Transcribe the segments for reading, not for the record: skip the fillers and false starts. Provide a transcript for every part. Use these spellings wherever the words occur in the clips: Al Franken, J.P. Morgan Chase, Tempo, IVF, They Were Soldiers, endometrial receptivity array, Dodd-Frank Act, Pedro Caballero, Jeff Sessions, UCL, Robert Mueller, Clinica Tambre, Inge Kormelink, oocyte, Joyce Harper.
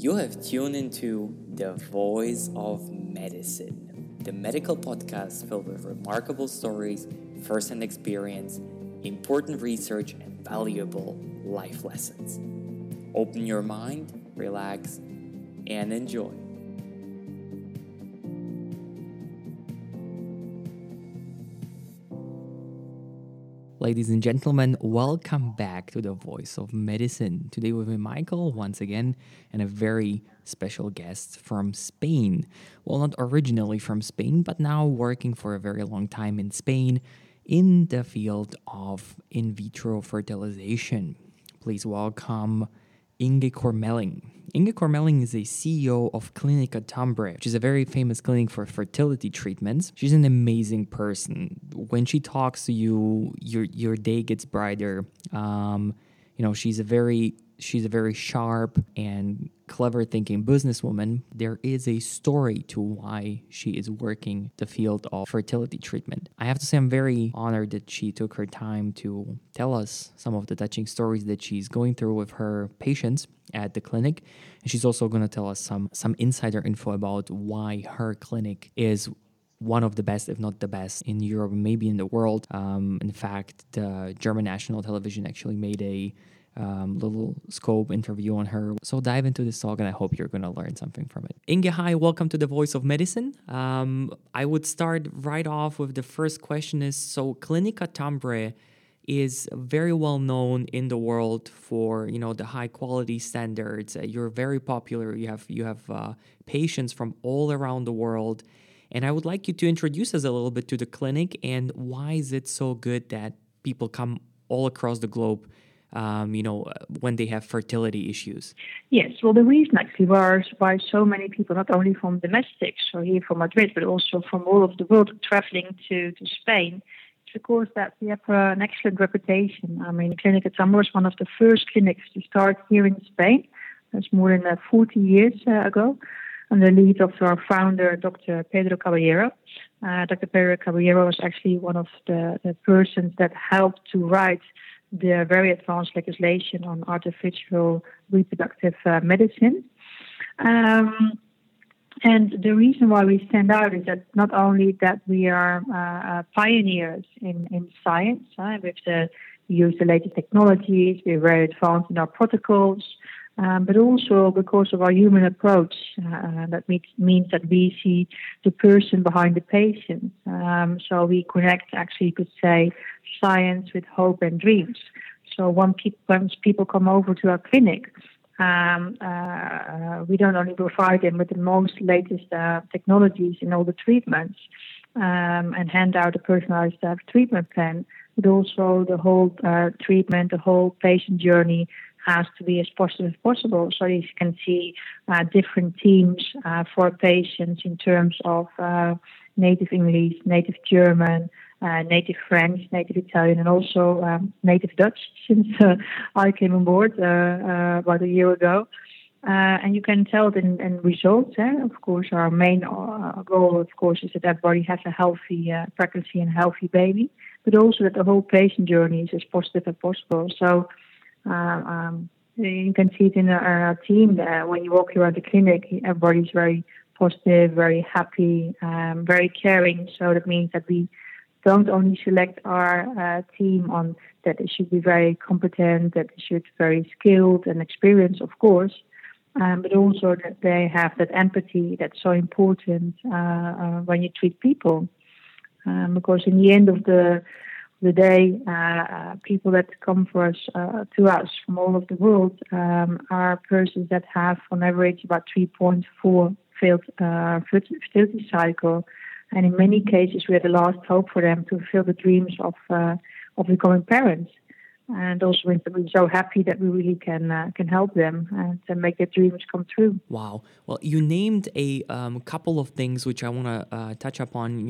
You have tuned into The Voice of Medicine, the medical podcast filled with remarkable stories, first-hand experience, important research, and valuable life lessons. Open your mind, relax, and enjoy. Ladies and gentlemen, welcome back to The Voice of Medicine. Today with me, Michael, once again, and a very special guest from Spain. Well, not originally from Spain, but now working for a very long time in Spain in the field of in vitro fertilization. Please welcome Inge Kormelink. Inge Kormelink is a CEO of Clinica Tambre, which is a very famous clinic for fertility treatments. She's an amazing person. When she talks to you, your day gets brighter. She's a very sharp and clever thinking businesswoman. There is a story to why she is working the field of fertility treatment. I have to say I'm very honored that she took her time to tell us some of the touching stories that she's going through with her patients at the clinic. And she's also going to tell us some insider info about why her clinic is one of the best, if not the best, in Europe, maybe in the world. In fact, the German national television actually made a little scope interview on her. So dive into this talk, and I hope you're going to learn something from it. Inge, hi, welcome to The Voice of Medicine. I would start right off with the first question is, so Clinica Tambre is very well known in the world for, you know, the high quality standards. You're very popular. You have patients from all around the world. And I would like you to introduce us a little bit to the clinic and why is it so good that people come all across the globe when they have fertility issues? Yes, well, the reason actually why so many people, not only from domestic, so here from Madrid, but also from all over the world traveling to Spain, is because that we have an excellent reputation. I mean, Clinica Tambre was one of the first clinics to start here in Spain. That's more than 40 years ago. And the lead of our founder, Dr. Pedro Caballero. Dr. Pedro Caballero was actually one of the persons that helped to write the very advanced legislation on artificial reproductive medicine. And the reason why we stand out is that not only that we are pioneers in science, we use the latest technologies, we're very advanced in our protocols, but also because of our human approach. That means that we see the person behind the patient. So we connect, actually, you could say, science with hope and dreams. So once people come over to our clinic, we don't only provide them with the most latest technologies in all the treatments and hand out a personalized treatment plan, but also the whole treatment, the whole patient journey has to be as positive as possible. So you can see different teams for patients in terms of native English, native German, native French, native Italian, and also native Dutch since I came on board about a year ago. And you can tell it in results. Of course, our main goal, of course, is that everybody has a healthy pregnancy and healthy baby, but also that the whole patient journey is as positive as possible. So you can see it in our team. When you walk around the clinic, everybody's very positive, very happy, very caring. So that means that we don't only select our team on that they should be very competent, that they should be very skilled and experienced, of course, but also that they have that empathy that's so important when you treat people. Because in the end of the day, people that come to us from all over the world are persons that have, on average, about 3.4 failed fertility cycle, and in many cases, we are the last hope for them to fulfill the dreams of becoming parents. And also, we're so happy that we really can help them and to make their dreams come true. Wow. Well, you named a couple of things which I want to touch upon.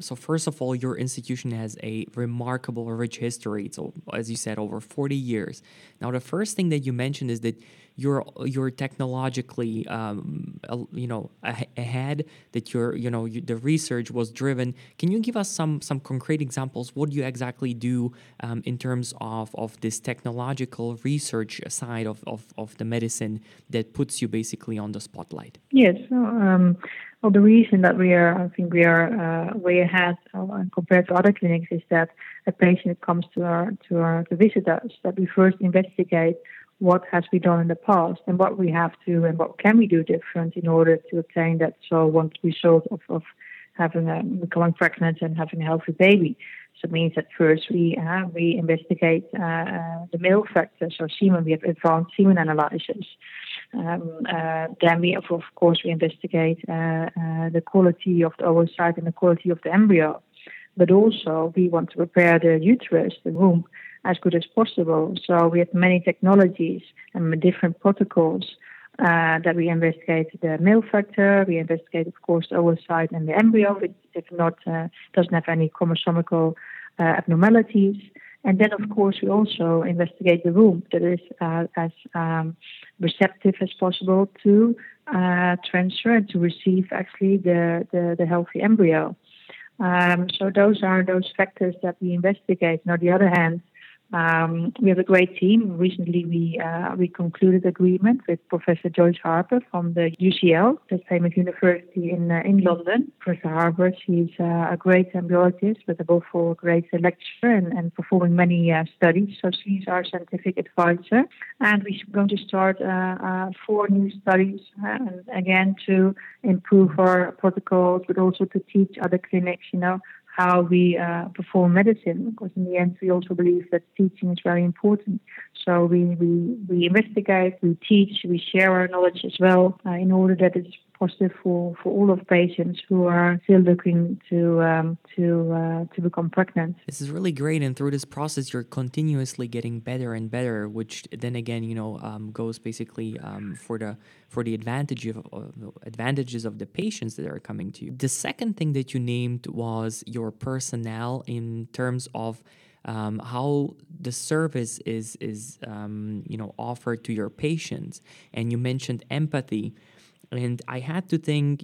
So first of all, your institution has a remarkable, rich history. So, as you said, over 40 years. Now, the first thing that you mentioned is that you're technologically, ahead. That the research was driven. Can you give us some concrete examples? What do you exactly do in terms of of this technological research side of the medicine that puts you basically on the spotlight? Yes. Well, the reason that we are way ahead compared to other clinics is that a patient comes to visit us, that we first investigate what has been done in the past and what we have to and what can we do different in order to obtain that one result of having becoming pregnant and having a healthy baby. So it means that first we investigate the male factors, so semen. We have advanced semen analysis. Then we of course we investigate the quality of the oocyte and the quality of the embryo. But also we want to prepare the uterus, the womb, as good as possible. So we have many technologies and different protocols that we investigate the male factor. We investigate, of course, the oocyte and the embryo, which doesn't have any chromosomical abnormalities. And then, of course, we also investigate the womb that is as receptive as possible to transfer and to receive actually the healthy embryo. So those are those factors that we investigate. And on the other hand, we have a great team. Recently, we concluded agreement with Professor Joyce Harper from the UCL, the famous university in London. Professor Harper, she's a great embryologist, but also a great lecturer and performing many studies. So she's our scientific advisor, and we're going to start 4 new studies, and again to improve our protocols, but also to teach other clinics, how we perform medicine, because in the end we also believe that teaching is very important. So we investigate, we teach, we share our knowledge as well in order that it's positive for all of patients who are still looking to become pregnant. This is really great, and through this process you're continuously getting better and better, which then again goes basically for the advantages of the patients that are coming to you. The second thing that you named was your personnel in terms of how the service is offered to your patients, and you mentioned empathy. And I had to think,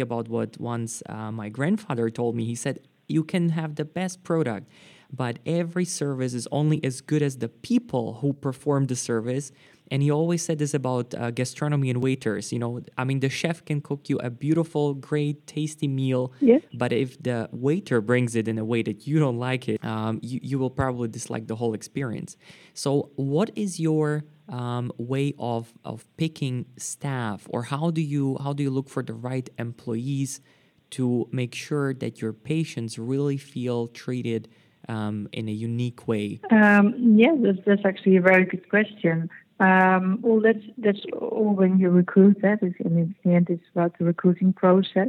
about what once my grandfather told me. He said, you can have the best product, but every service is only as good as the people who perform the service. And he always said this about gastronomy and waiters. The chef can cook you a beautiful, great, tasty meal. Yes. But if the waiter brings it in a way that you don't like it, you will probably dislike the whole experience. So what is your way of picking staff, or how do you look for the right employees to make sure that your patients really feel treated in a unique way? That's actually a very good question. Well, that's all when you recruit. That is, in the end, it's about the recruiting process.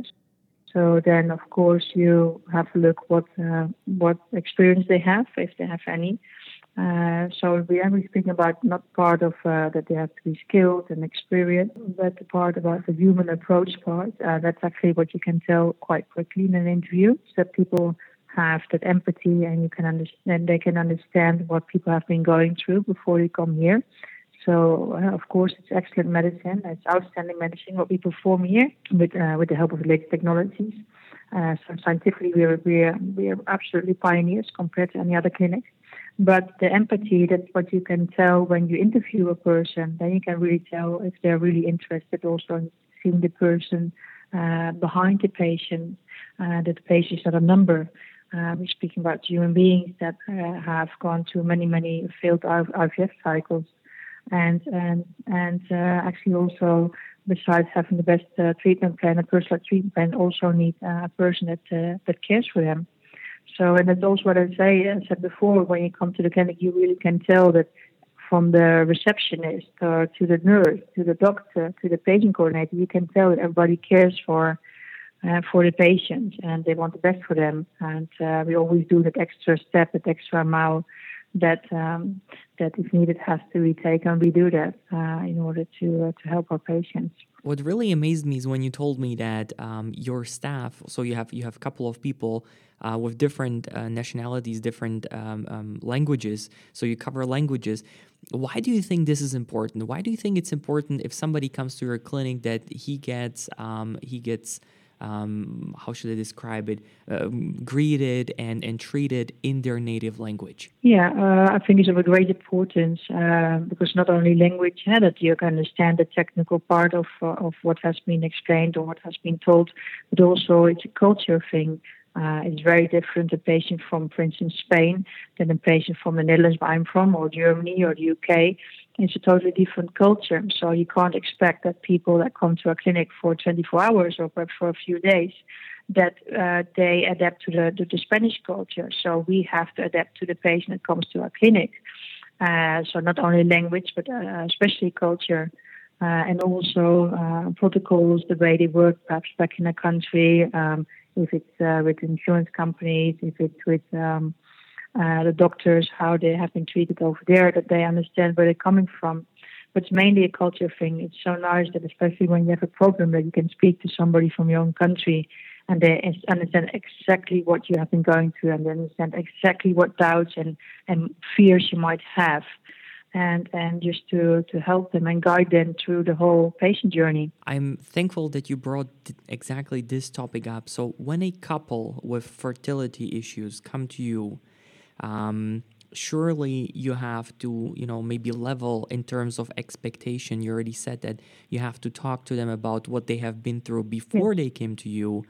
So then, of course, you have to look what experience they have, if they have any. So we are speaking about not part of that they have to be skilled and experienced, but the part about the human approach part. That's actually what you can tell quite quickly in an interview, so that people have that empathy and they can understand what people have been going through before they come here. So, of course, it's excellent medicine. It's outstanding medicine, what we perform here with the help of the latest technologies. So scientifically, we are absolutely pioneers compared to any other clinic. But the empathy, that's what you can tell when you interview a person. Then you can really tell if they're really interested also in seeing the person behind the patient, that the patient is not a number. We're speaking about human beings that have gone through many, many failed IVF cycles. And actually also, besides having the best treatment plan, a personal treatment plan, also need a person that cares for them. So, and that's also what I said before, when you come to the clinic, you really can tell that from the receptionist or to the nurse, to the doctor, to the patient coordinator, you can tell that everybody cares for the patient and they want the best for them. And we always do that extra step, that extra mile, that if needed has to be taken. We do that in order to help our patients. What really amazed me is when you told me that your staff, so you have a couple of people with different nationalities, different languages, so you cover languages. Why do you think this is important? Why do you think it's important if somebody comes to your clinic that he gets how should I describe it, greeted and treated in their native language? Yeah, I think it's of a great importance because not only language, that you can understand the technical part of what has been explained or what has been told, but also it's a culture thing. It's very different, a patient from, for instance, Spain than a patient from the Netherlands where I'm from, or Germany or the UK. It's a totally different culture. So you can't expect that people that come to a clinic for 24 hours or perhaps for a few days, that they adapt to the Spanish culture. So we have to adapt to the patient that comes to our clinic. So not only language, but especially culture. And also protocols, the way they work perhaps back in a country, if it's with insurance companies, if it's with the doctors, how they have been treated over there, that they understand where they're coming from. But it's mainly a culture thing. It's so nice that especially when you have a problem that you can speak to somebody from your own country and they understand exactly what you have been going through and they understand exactly what doubts and fears you might have. And just to help them and guide them through the whole patient journey. I'm thankful that you brought exactly this topic up. So when a couple with fertility issues come to you, surely you have to, maybe level in terms of expectation. You already said that you have to talk to them about what they have been through before Yes. They came to you.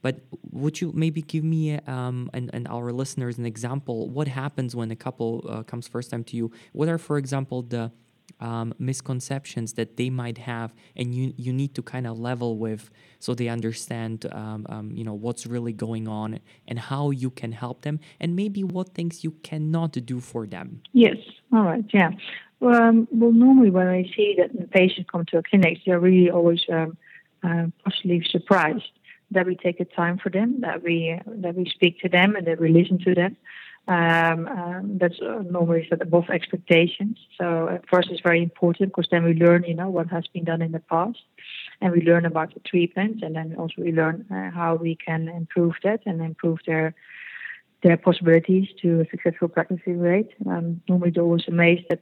But would you maybe give me and our listeners an example? What happens when a couple comes first time to you? What are, for example, the misconceptions that they might have, and you need to kind of level with so they understand what's really going on and how you can help them, and maybe what things you cannot do for them? Yes. All right. Yeah. Well, normally when I see that the patients come to a clinic, they're really always possibly surprised that we take the time for them, that we speak to them and that we listen to them. That's normally above expectations. So for us it's very important because then we learn, what has been done in the past and we learn about the treatment and then also we learn how we can improve that and improve their possibilities to a successful pregnancy rate. Normally they're always amazed that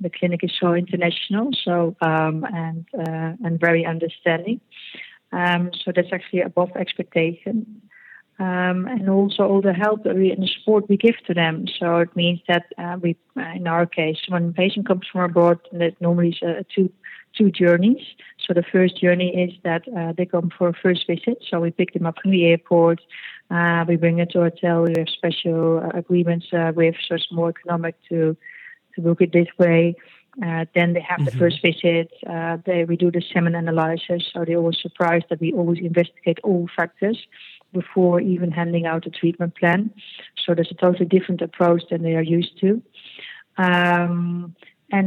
the clinic is so international, and very understanding. So that's actually above expectation. And also all the help that we and the support we give to them. So it means that in our case, when a patient comes from abroad, that normally is two journeys. So the first journey is that they come for a first visit. So we pick them up from the airport. We bring them to a hotel. We have special agreements with, so it's more economic to book it this way. Then they have the first visit. We do the semen analysis, so they're always surprised that we always investigate all factors before even handing out a treatment plan. So there's a totally different approach than they are used to. And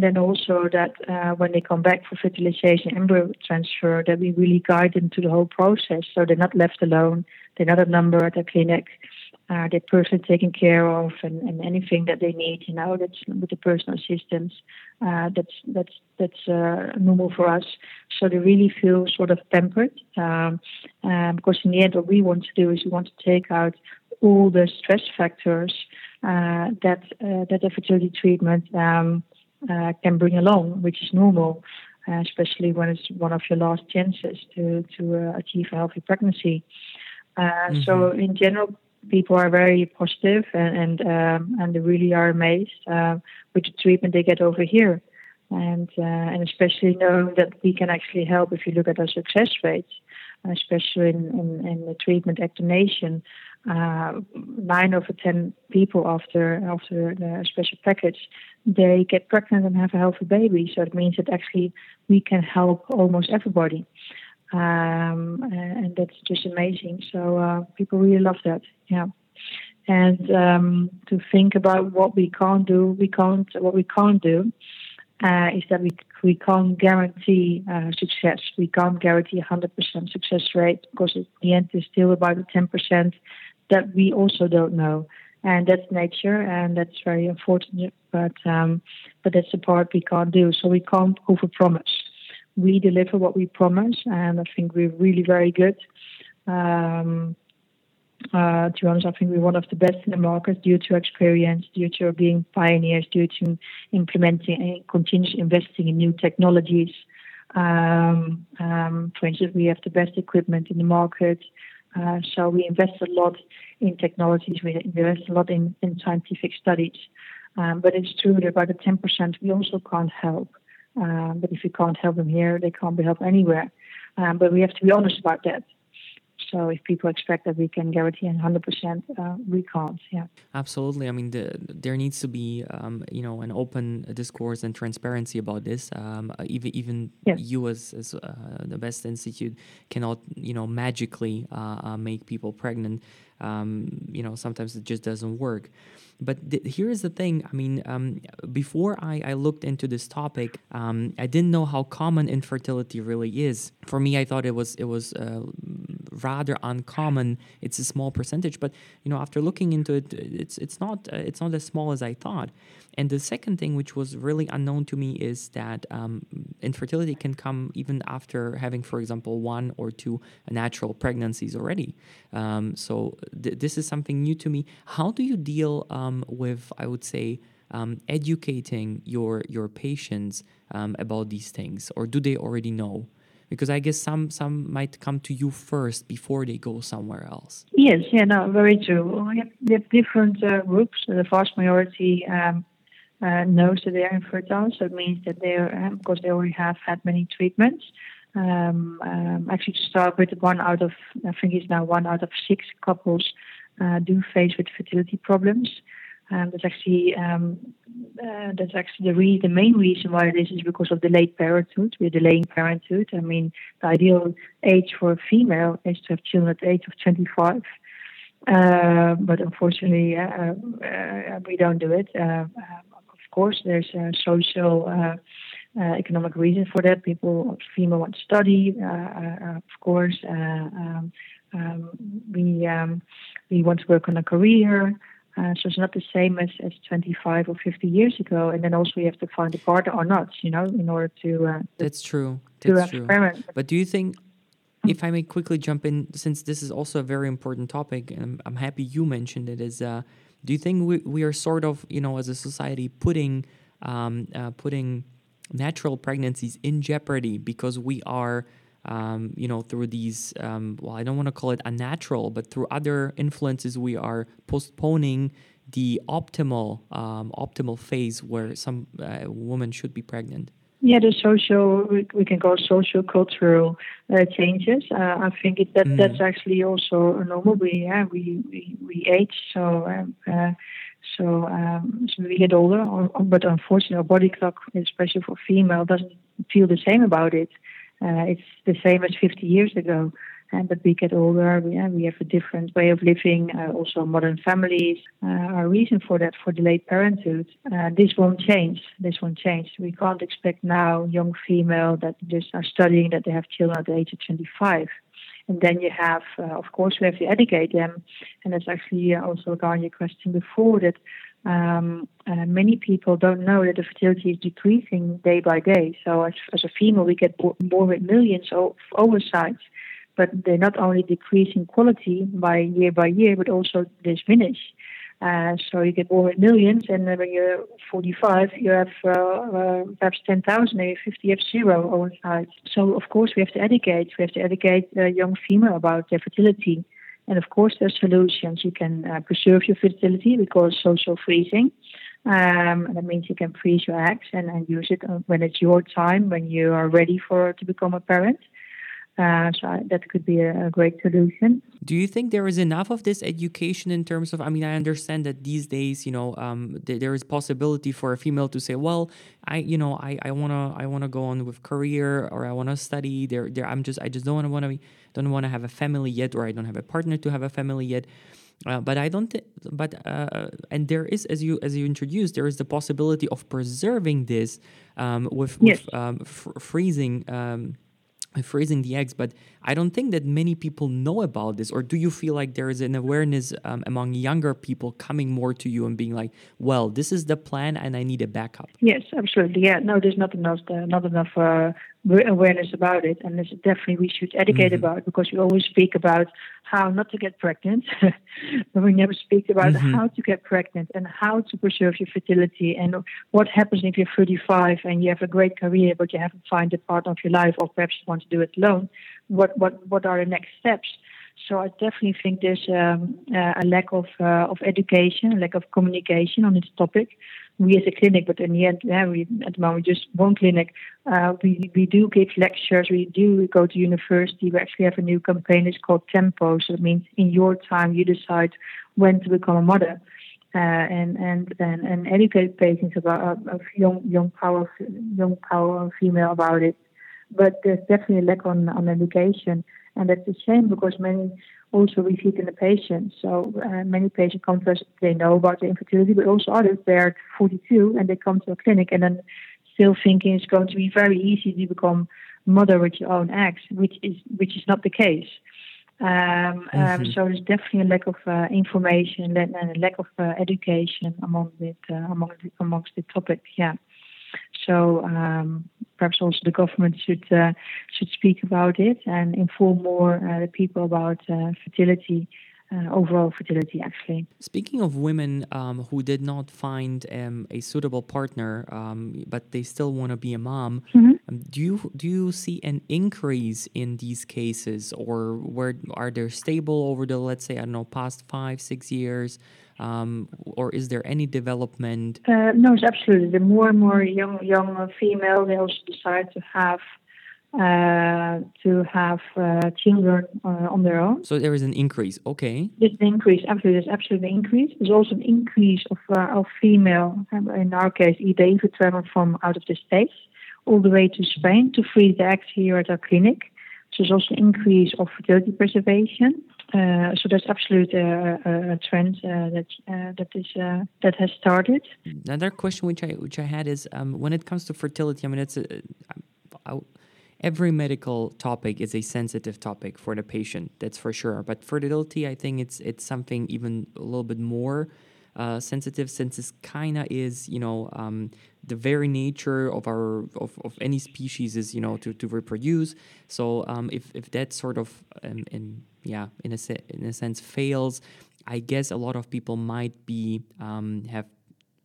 then also that when they come back for fertilization, embryo transfer, that we really guide them to the whole process. So they're not left alone. They're not a number at the clinic. They're personally taken care of and anything that they need, that's with the personal assistance, that's normal for us. So they really feel sort of pampered because in the end what we want to do is we want to take out all the stress factors that the fertility treatment can bring along, which is normal, especially when it's one of your last chances to achieve a healthy pregnancy. So in general, people are very positive and they really are amazed with the treatment they get over here, and especially knowing that we can actually help. If you look at our success rates, especially in the treatment ectonation, 9 over 10 people after the special package, they get pregnant and have a healthy baby. So it means that actually we can help almost everybody, and that's just amazing. So people really love that. Yeah, and to think about what we can't do, is that we can't guarantee success. We can't guarantee 100% success rate because at the end it's still about the 10% that we also don't know, and that's nature, and that's very unfortunate. But that's the part we can't do. So we can't overpromise. We deliver what we promise, and I think we're really very good. To be honest, I think we're one of the best in the market due to experience, due to being pioneers, due to implementing and continuous investing in new technologies, For instance, we have the best equipment in the market. So we invest a lot in technologies, we invest a lot in scientific studies. But it's true that about the 10% we also can't help. But if you can't help them here, they can't be helped anywhere. But we have to be honest about that. So if people expect that we can guarantee 100%, we can't. Yeah, absolutely. I mean, there needs to be, an open discourse and transparency about this. Even yes. You as the best institute cannot, magically make people pregnant. Sometimes it just doesn't work. But here is the thing. I mean, before I looked into this topic, I didn't know how common infertility really is. For me, I thought it was rather uncommon. It's a small percentage, but after looking into it, it's not as small as I thought. And the second thing, which was really unknown to me, is that infertility can come even after having, for example, one or two natural pregnancies already. So this is something new to me. How do you deal with, I would say, educating your patients about these things, or do they already know? Because I guess some might come to you first before they go somewhere else. Yes, very true. We have different groups. The vast majority knows that they are infertile, so it means that because they already have had many treatments. Actually, to start with, one out of six couples do face with fertility problems. The main reason why this is because of delayed parenthood. We're delaying parenthood. I mean, the ideal age for a female is to have children at the age of 25. But unfortunately, we don't do it. Of course, there's a social economic reason for that. Female want to study, of course. We want to work on a career. So it's not the same as 25 or 50 years ago. And then also you have to find a partner or not, in order to... That's true. That's true. But do you think, if I may quickly jump in, since this is also a very important topic, and I'm happy you mentioned it, is do you think we are sort of, as a society, putting natural pregnancies in jeopardy because we are... through these, I don't want to call it unnatural, but through other influences, we are postponing the optimal phase where some woman should be pregnant. Yeah, the social, we can call social, cultural changes. I think that's actually also normal. We age, so we get older, but unfortunately, our body clock, especially for female, doesn't feel the same about it. It's the same as 50 years ago, but we get older, we have a different way of living, also modern families. Our reason for that, for delayed parenthood, this won't change. We can't expect now young female that just are studying that they have children at the age of 25. And then you have, of course, we have to educate them. And that's actually also regarding your question before that many people don't know that the fertility is decreasing day by day. So as a female, we get born with millions of oocytes, but they not only decrease in quality by year, but also diminish. So you get born with millions, and when you're 45, you have perhaps 10,000, and you're 50, you have zero oocytes. So of course, we have to educate. We have to educate young female about their fertility. And of course, there are solutions. You can preserve your fertility. We call it social freezing. That means you can freeze your eggs and use it when it's your time, when you are ready to become a parent. So that could be a great solution. Do you think there is enough of this education in terms of, I mean, I understand that these days, there is possibility for a female to say, well, I wanna go on with career, or I wanna study. I just don't wanna have a family yet, or I don't have a partner to have a family yet. But there is, as you introduced, there is the possibility of preserving this freezing the eggs, but I don't think that many people know about this. Or do you feel like there is an awareness among younger people coming more to you and being like, well, this is the plan and I need a backup? Yes, absolutely. Yeah, no, there's not enough awareness about it. And definitely we should educate about it, because we always speak about how not to get pregnant. But we never speak about how to get pregnant and how to preserve your fertility and what happens if you're 35 and you have a great career but you haven't found a partner of your life, or perhaps you want to do it alone. What are the next steps? So I definitely think there's a lack of education, a lack of communication on this topic. We as a clinic, but in the end, we at the moment just one clinic. We do give lectures. We do go to university. We actually have a new campaign. It's called Tempo. So it means in your time, you decide when to become a mother, and educate patients about young power female about it. But there's definitely a lack on education. And that's a shame, because many also we see it in the patients. So many patients come to us, they know about the infertility, but also others, they're 42 and they come to a clinic and then still thinking it's going to be very easy to become mother with your own eggs, which is not the case. So there's definitely a lack of information and a lack of education amongst the topic, yeah. So perhaps also the government should speak about it and inform more the people about fertility, overall fertility, actually. Speaking of women who did not find a suitable partner, but they still want to be a mom, do you see an increase in these cases, or where are they stable over the, let's say, past 5-6 years? Or is there any development? No, it's absolutely. The more and more young female, they also decide to have children on their own. So there is an increase. Okay. There's an increase. Absolutely, there's absolutely an increase. There's also an increase of female. In our case, they even travel from out of the States all the way to Spain to freeze the eggs here at our clinic. So there's also an increase of fertility preservation. So that's absolute a trend that has started. Another question which I had is when it comes to fertility, every medical topic is a sensitive topic for the patient, that's for sure. But fertility, I think it's something even a little bit more sensitive, since it kinda is the very nature of our any species is to reproduce. So if that sort of in a sense fails, I guess a lot of people might be have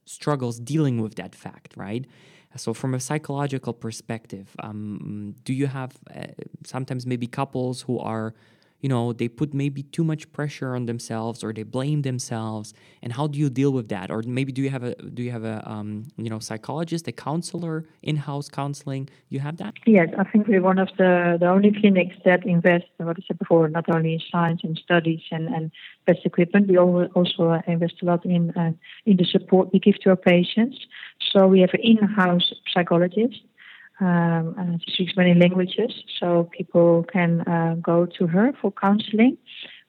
struggles dealing with that fact, right? So from a psychological perspective, do you have sometimes maybe couples who are they put maybe too much pressure on themselves, or they blame themselves? And how do you deal with that? Or maybe do you have a psychologist, a counselor, in-house counseling? You have that? Yes, I think we're one of the only clinics that invest, what I said before, not only in science and studies and best equipment. We also invest a lot in the support we give to our patients. So we have an in-house psychologist. She speaks many languages, so people can go to her for counseling.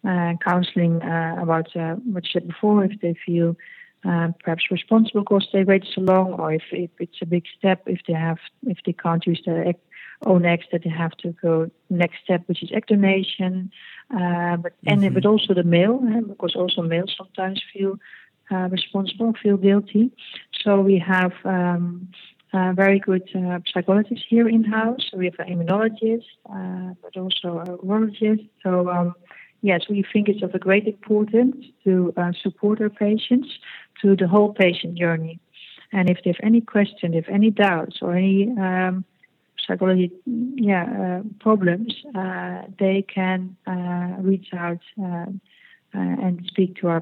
Counseling about what you said before, if they feel perhaps responsible because they waited so long, or if it's a big step, if they can't use their own eggs, that they have to go next step, which is egg donation. But also the male, because also males sometimes feel responsible, feel guilty. So we have. Very good psychologists here in-house. We have an immunologist, but also a urologist. So, we think it's of a great importance to support our patients through the whole patient journey. And if they have any questions, if any doubts or any psychology problems, they can reach out and speak to our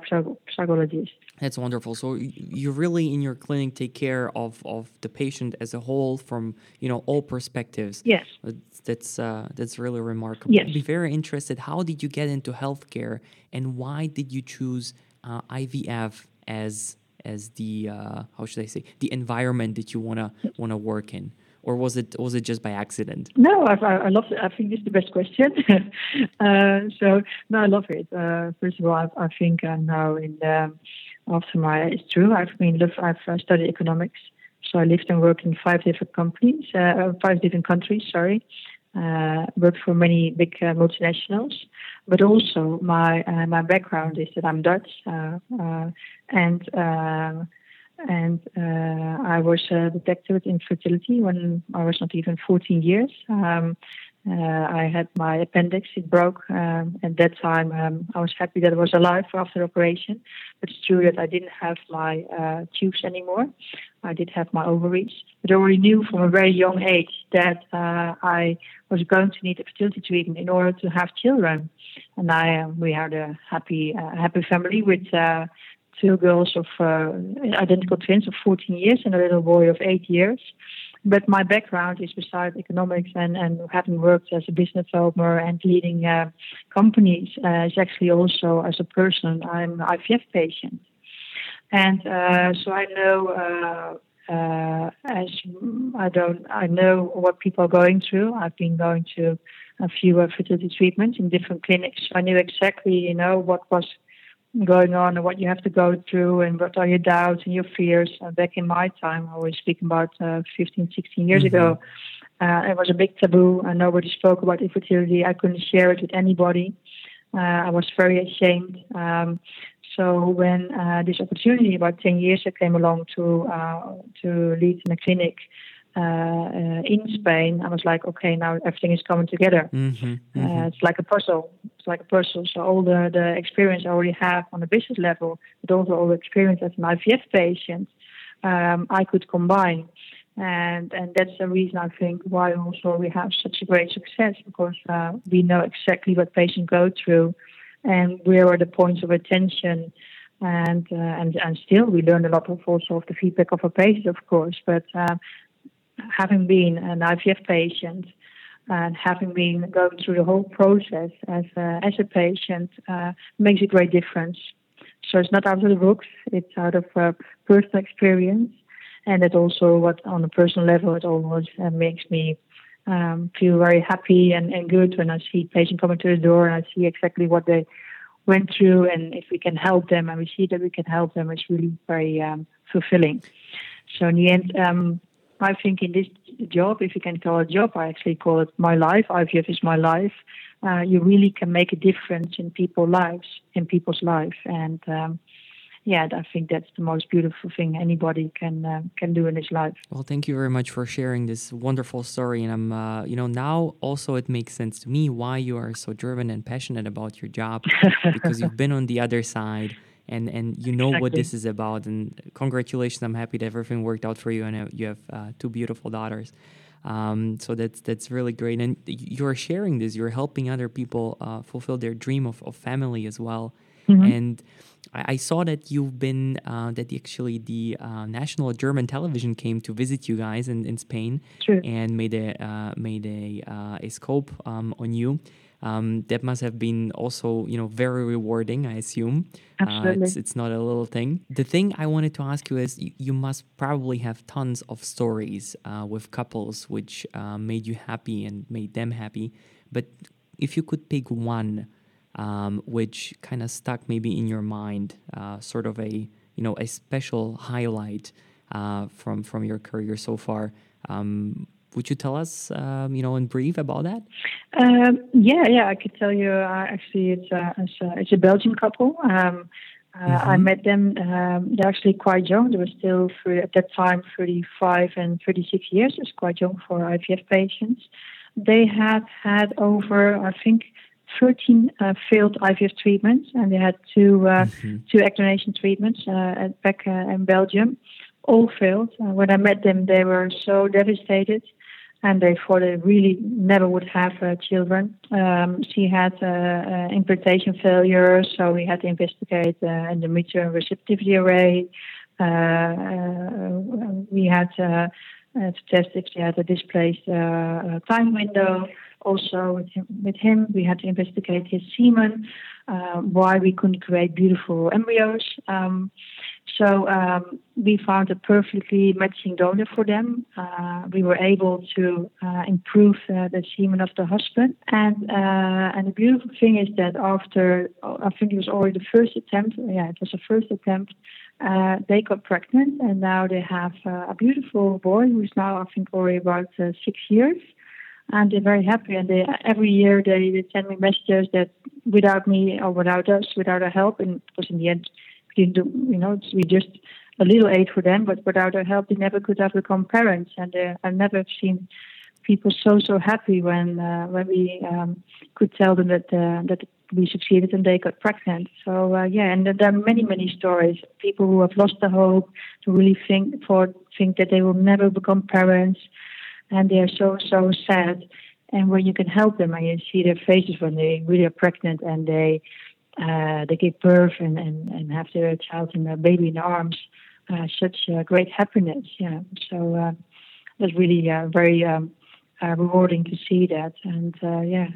psychologist. That's wonderful. So you really, in your clinic, take care of the patient as a whole from all perspectives. Yes, that's really remarkable. Yes. I'd be very interested. How did you get into healthcare, and why did you choose IVF as the the environment that you wanna work in? Or was it just by accident? No, I love it. I think it's the best question. I love it. First of all, I think I'm now after my, it's true. I've studied economics, so I lived and worked in 5 different countries. Worked for many big multinationals, but also my background is that I'm Dutch, and I was detected with infertility when I was not even 14 years. I had my appendix, it broke. At that time, I was happy that I was alive after the operation. But it's true that I didn't have my tubes anymore. I did have my ovaries. But I already knew from a very young age that I was going to need a fertility treatment in order to have children. And we had a happy family with two girls of identical twins of 14 years and a little boy of 8 years. But my background is besides economics and having worked as a business owner and leading companies, is actually also as a person, I'm an IVF patient. And so I know I know what people are going through. I've been going to a few fertility treatments in different clinics. So I knew exactly, what was going on and what you have to go through and what are your doubts and your fears. Back in my time, I was speaking about 15, 16 years ago, it was a big taboo and nobody spoke about infertility. I couldn't share it with anybody. I was very ashamed. So when this opportunity about 10 years ago came along to lead in a clinic in Spain, I was like, okay, now everything is coming together. It's like a puzzle. So all the experience I already have on a business level, but also all the experience as an IVF patient, I could combine. And that's the reason I think why also we have such a great success, because we know exactly what patients go through and where are the points of attention. And still we learn a lot of also of the feedback of our patients, of course, but having been an IVF patient and having been going through the whole process as a patient makes a great difference. So it's not out of the books, it's out of personal experience, and it's also what on a personal level it always makes me feel very happy and good when I see patients coming to the door and I see exactly what they went through, and if we can help them and we see that we can help them, it's really very fulfilling. So in the end, I think in this job, if you can call it a job, I actually call it my life. IVF is my life. You really can make a difference in people's lives. And I think that's the most beautiful thing anybody can do in his life. Well, thank you very much for sharing this wonderful story. And I'm, now also it makes sense to me why you are so driven and passionate about your job, because you've been on the other side. And exactly. What this is about. And congratulations, I'm happy that everything worked out for you and you have two beautiful daughters. So that's really great. And you're sharing this, you're helping other people fulfill their dream of family as well. And I saw that you've been, that national German television came to visit you guys in Spain. True. And made a scope on you. That must have been also, very rewarding, I assume. Absolutely. It's not a little thing. The thing I wanted to ask you is you must probably have tons of stories with couples which made you happy and made them happy. But if you could pick one which kind of stuck maybe in your mind, sort of a special highlight from your career so far, would you tell us, in brief about that? I could tell you. Actually, it's a Belgian couple. I met them. They're actually quite young. They were still, at that time, 35 and 36 years. It's quite young for IVF patients. They had over, I think, 13 failed IVF treatments, and they had two egg donation treatments back in Belgium. All failed. When I met them, they were so devastated, and they thought they really never would have children. She had implantation failure, so we had to investigate endometrial receptivity array. We had to test if she had a displaced time window. Also with him, we had to investigate his semen, why we couldn't create beautiful embryos. So we found a perfectly matching donor for them. We were able to improve the semen of the husband. And the beautiful thing is that after, I think it was already the first attempt. Yeah, it was the first attempt. They got pregnant, and now they have a beautiful boy who's now, I think, already about 6 years. And they're very happy. And every year they send me messages that without me or without us, without our help, and because in the end, we didn't do, we just a little aid for them, but without our help, they never could have become parents. And I've never seen people so happy when we could tell them that we succeeded and they got pregnant. So and there are many stories. People who have lost the hope, who really think that they will never become parents, and they are so sad. And when you can help them, and you see their faces when they really are pregnant and they give birth and have their child and their baby in their arms, such great happiness. Yeah, so that's really very rewarding to see that. And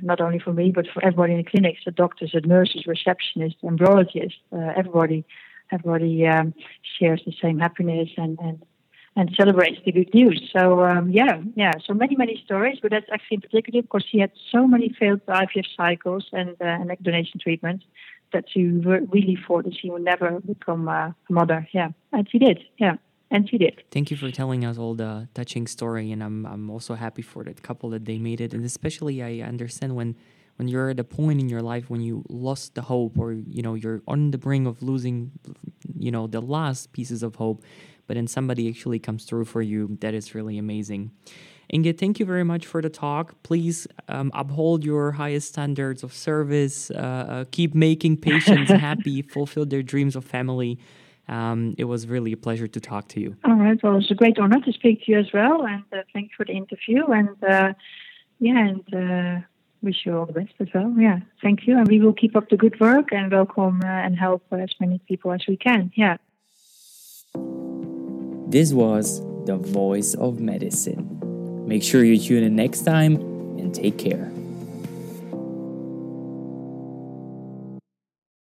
not only for me, but for everybody in the clinics, the doctors, the nurses, receptionists, embryologists, everybody shares the same happiness and celebrates the good news. So, so many stories, but that's actually particularly because she had so many failed IVF cycles and egg donation treatments that she really thought that she would never become a mother. Yeah, and she did. Yeah, and she did. Thank you for telling us all the touching story, and I'm also happy for that couple that they made it, and especially I understand when you're at a point in your life when you lost the hope, or you're on the brink of losing, the last pieces of hope. But then somebody actually comes through for you. That is really amazing. Inge, thank you very much for the talk. Please uphold your highest standards of service. Keep making patients happy, fulfill their dreams of family. It was really a pleasure to talk to you. All right. Well, it's a great honor to speak to you as well. And thanks for the interview. And wish you all the best as well. Yeah. Thank you. And we will keep up the good work and welcome and help as many people as we can. Yeah. This was The Voice of Medicine. Make sure you tune in next time and take care.